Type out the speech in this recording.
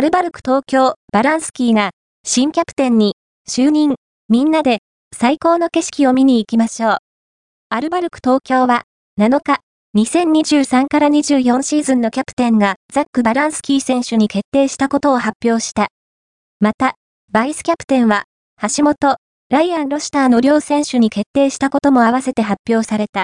アルバルク東京、バランスキーが新キャプテンに就任。みんなで最高の景色を見に行きましょう。アルバルク東京は7日、2023から24シーズンのキャプテンがザック・バランスキー選手に決定したことを発表した。また、バイスキャプテンは橋本、ライアン・ロシターの両選手に決定したことも合わせて発表された。